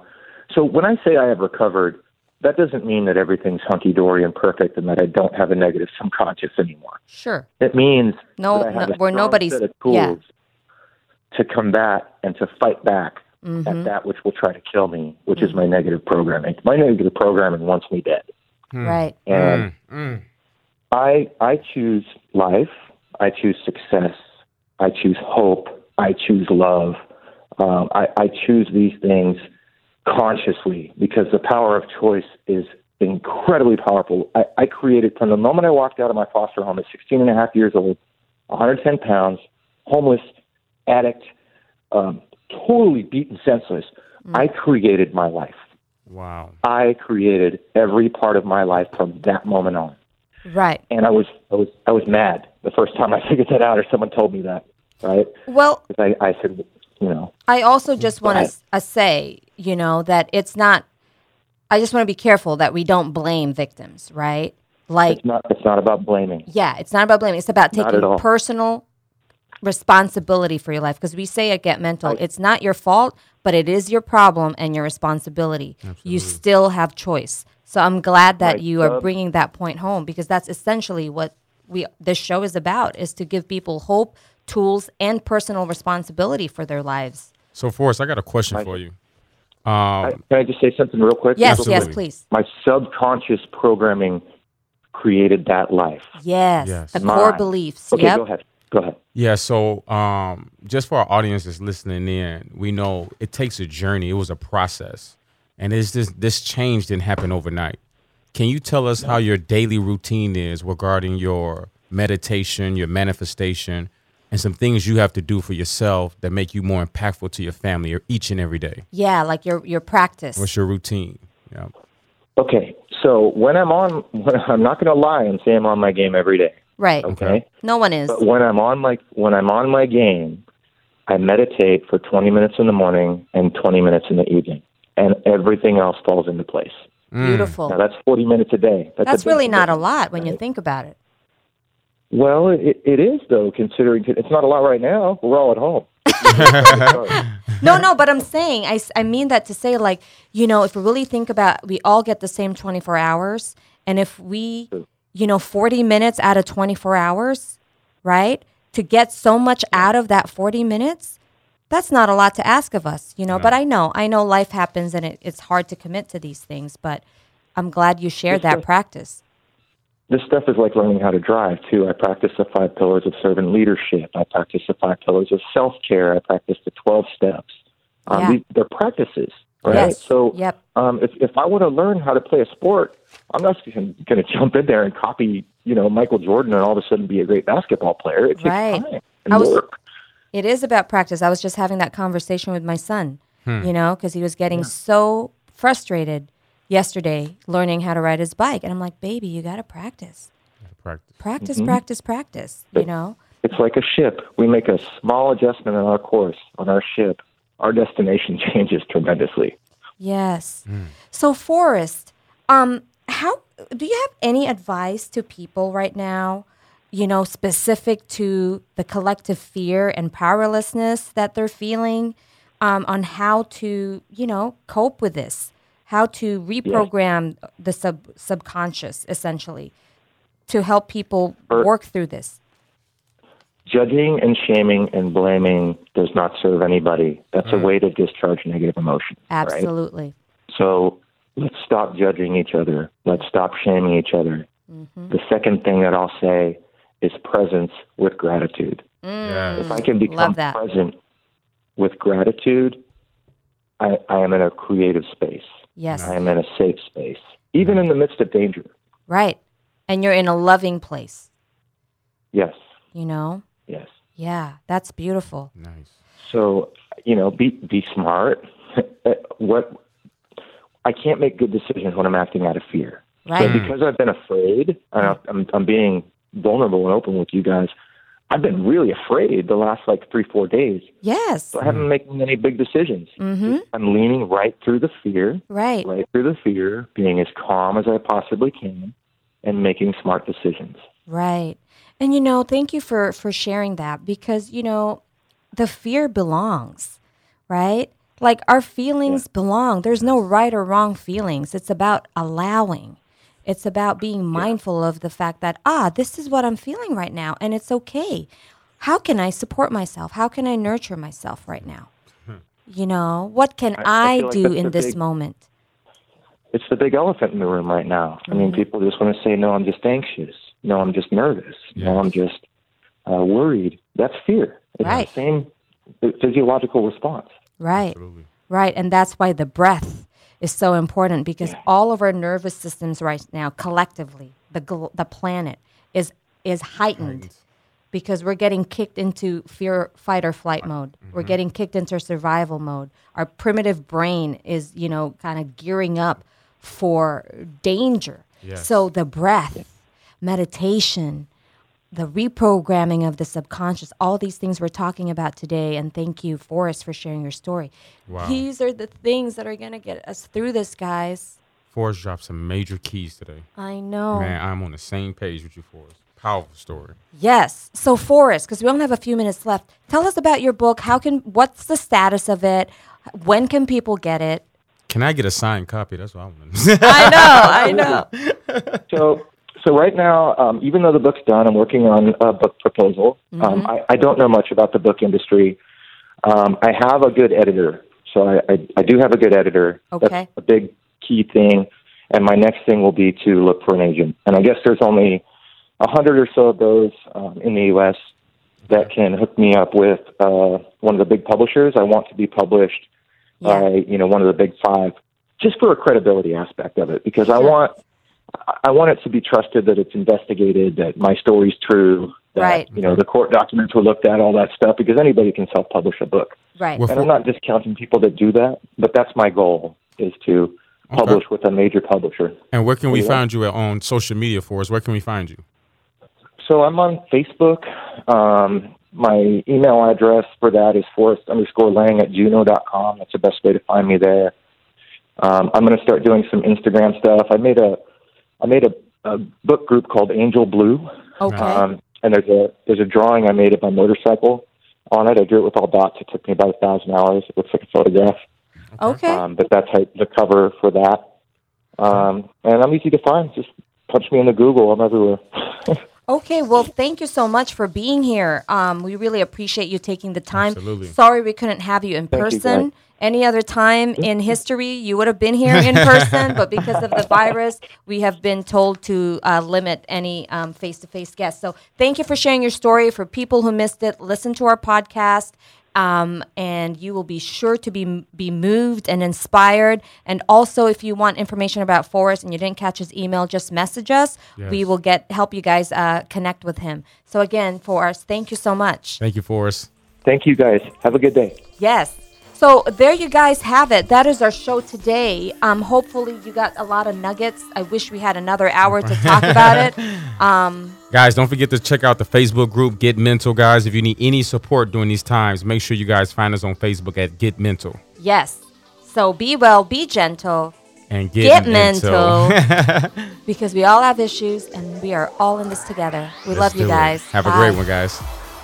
so when I say I have recovered, that doesn't mean that everything's hunky-dory and perfect and that I don't have a negative subconscious anymore. Sure. It means no, that I have no, a strong nobody's, set of tools yeah. to combat and to fight back mm-hmm. at that which will try to kill me, which mm-hmm. is my negative programming. My negative programming wants me dead. Mm. Right. And mm. I I choose life. I choose success. I choose hope. I choose love. Um, I, I choose these things consciously because the power of choice is incredibly powerful. I, I created, from the moment I walked out of my foster home at sixteen and a half years old, one hundred ten pounds, homeless, addict, um, totally beaten, senseless, mm. I created my life. Wow. I created every part of my life from that moment on. Right. And I was I was I was mad the first time I figured that out, or someone told me that. Right. Well, I, I said, you know. I also just want to uh, say, you know, that it's not, I just want to be careful that we don't blame victims, right? Like It's not, it's not about blaming. Yeah, it's not about blaming. It's about taking personal responsibility for your life. Because we say at Get Mental, I, it's not your fault, but it is your problem and your responsibility. Absolutely. You still have choice. So I'm glad that right. you are bringing that point home, because that's essentially what we this show is about, is to give people hope, tools, and personal responsibility for their lives. So, Forrest, I got a question I, for you. Um, I, can I just say something real quick? Yes, Absolutely. yes, please. My subconscious programming created that life. Yes, yes. the Mine. core beliefs. Okay, yep. go ahead. Go ahead. Yeah, so um, just for our audience that's listening in, we know it takes a journey. It was a process. And it's this, this change didn't happen overnight. Can you tell us how your daily routine is regarding your meditation, your manifestation, and some things you have to do for yourself that make you more impactful to your family each and every day? Yeah, like your your practice. What's your routine? Yeah. Okay, so when I'm on, when, I'm not going to lie and say I'm on my game every day. Right. Okay? okay. No one is. But when I'm on my when I'm on my game, I meditate for twenty minutes in the morning and twenty minutes in the evening, and everything else falls into place. Mm. Beautiful. Now, that's forty minutes a day. That's, that's a really not day. a lot when right. you think about it. Well, it, it is, though, considering it's not a lot right now. We're all at home. no, no, but I'm saying, I, I mean that to say, like, you know, if we really think about, we all get the same twenty-four hours. And if we, you know, forty minutes out of twenty-four hours, right, to get so much out of that forty minutes, that's not a lot to ask of us, you know. No. But I know, I know life happens and it, it's hard to commit to these things, but I'm glad you shared that practice. This stuff is like learning how to drive, too. I practice the five pillars of servant leadership. I practice the five pillars of self-care. I practice the twelve steps. Um, yeah. these, they're practices, right? Yes. So yep. um, if, if I want to learn how to play a sport, I'm not going to jump in there and copy, you know, Michael Jordan and all of a sudden be a great basketball player. It takes right. time and I was, work. It is about practice. I was just having that conversation with my son, hmm. you know, because he was getting yeah. so frustrated yesterday learning how to ride his bike, and I'm like, baby, you got to practice. Practice, practice, mm-hmm. practice, practice, you know? It's like a ship. We make a small adjustment on our course, on our ship. Our destination changes tremendously. Yes. Mm. So, Forrest, um, how do you have any advice to people right now, you know, specific to the collective fear and powerlessness that they're feeling, um, on how to, you know, cope with this? How to reprogram yes. the sub subconscious, essentially, to help people work through this. Judging and shaming and blaming does not serve anybody. That's mm. a way to discharge negative emotion. Absolutely. Right? So let's stop judging each other. Let's stop shaming each other. Mm-hmm. The second thing that I'll say is presence with gratitude. Mm. Yes. If I can become present with gratitude, I, I am in a creative space. Yes. I am in a safe space, even in the midst of danger. Right. And you're in a loving place. Yes. You know? Yes. Yeah, that's beautiful. Nice. So, you know, be be smart. What I can't make good decisions when I'm acting out of fear. Right. So because I've been afraid, and I'm, I'm being vulnerable and open with you guys, I've been really afraid the last, like, three, four days. Yes. So I haven't made many big decisions. Mm-hmm. I'm leaning right through the fear. Right. Right through the fear, being as calm as I possibly can, and making smart decisions. Right. And, you know, thank you for, for sharing that, because, you know, the fear belongs, right? Like, our feelings yeah. belong. There's no right or wrong feelings. It's about allowing. It's about being mindful of the fact that, ah, this is what I'm feeling right now, and it's okay. How can I support myself? How can I nurture myself right now? You know, what can I, I, I like do in this big, moment? It's the big elephant in the room right now. Mm-hmm. I mean, people just want to say, no, I'm just anxious. No, I'm just nervous. Yes. No, I'm just uh, worried. That's fear. It's right. the same physiological response. Right. Absolutely. Right, and that's why the breath is so important, because yeah. all of our nervous systems right now, collectively, the gl- the planet is is heightened right. because we're getting kicked into fear, fight or flight mode. Mm-hmm. We're getting kicked into survival mode. Our primitive brain is, you know, kind of gearing up for danger. Yes. So the breath, meditation, the reprogramming of the subconscious, all these things we're talking about today. And thank you, Forrest, for sharing your story. Wow. These are the things that are going to get us through this, guys. Forrest dropped some major keys today. I know. Man, I'm on the same page with you, Forrest. Powerful story. Yes. So, Forrest, because we only have a few minutes left, tell us about your book. How can? What's the status of it? When can people get it? Can I get a signed copy? That's what I want to say. I know. I know. So... So right now, um, even though the book's done, I'm working on a book proposal. Mm-hmm. Um, I, I don't know much about the book industry. Um, I have a good editor, so I, I, I do have a good editor. Okay. That's a big key thing, and my next thing will be to look for an agent. And I guess there's only a hundred or so of those um, in the U S that can hook me up with uh, one of the big publishers. I want to be published yeah. by you know one of the big five, just for a credibility aspect of it, because sure. I want. I want it to be trusted that it's investigated, that my story's true, that right. you know the court documents were looked at, all that stuff, because anybody can self-publish a book. Right. Well, and I'm not discounting people that do that, but that's my goal, is to publish okay. with a major publisher. And where can we yeah. find you at, on social media for us? Where can we find you? So I'm on Facebook. Um, my email address for that is Forrest underscore Lang at Juno dot com. That's the best way to find me there. Um, I'm going to start doing some Instagram stuff. I made a I made a, a book group called Angel Blue, okay. um, and there's a there's a drawing I made of my motorcycle on it. I drew it with all dots. It took me about a thousand hours. It looks like a photograph. Okay. Um, but that's how, the cover for that. Um, and I'm easy to find. Just punch me into Google. I'm everywhere. Okay, well, thank you so much for being here. Um, we really appreciate you taking the time. Absolutely. Sorry we couldn't have you in thank person. You, Any other time in history, you would have been here in person, but because of the virus, we have been told to uh, limit any um, face-to-face guests. So thank you for sharing your story. For people who missed it, listen to our podcast, um, and you will be sure to be be moved and inspired. And also, if you want information about Forrest and you didn't catch his email, just message us. Yes. We will get help you guys uh, connect with him. So again, Forrest, thank you so much. Thank you, Forrest. Thank you, guys. Have a good day. Yes. So there you guys have it. That is our show today. Um, hopefully you got a lot of nuggets. I wish we had another hour to talk about it. Um, guys, don't forget to check out the Facebook group, Get Mental, guys. If you need any support during these times, make sure you guys find us on Facebook at Get Mental. Yes. So be well, be gentle. And get, get mental. mental. Because we all have issues and we are all in this together. We Let's love you guys. It. Have Bye. a great one, guys.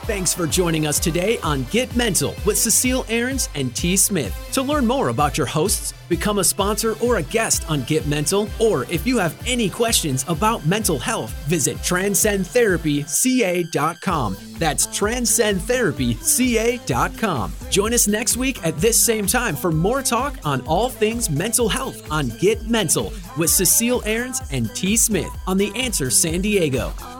Thanks for joining us today on Get Mental with Cecile Ahrens and T. Smith. To learn more about your hosts, become a sponsor or a guest on Get Mental, or if you have any questions about mental health, visit Transcend Therapy C A dot com. That's Transcend Therapy C A dot com. Join us next week at this same time for more talk on all things mental health on Get Mental with Cecile Ahrens and T. Smith on The Answer San Diego.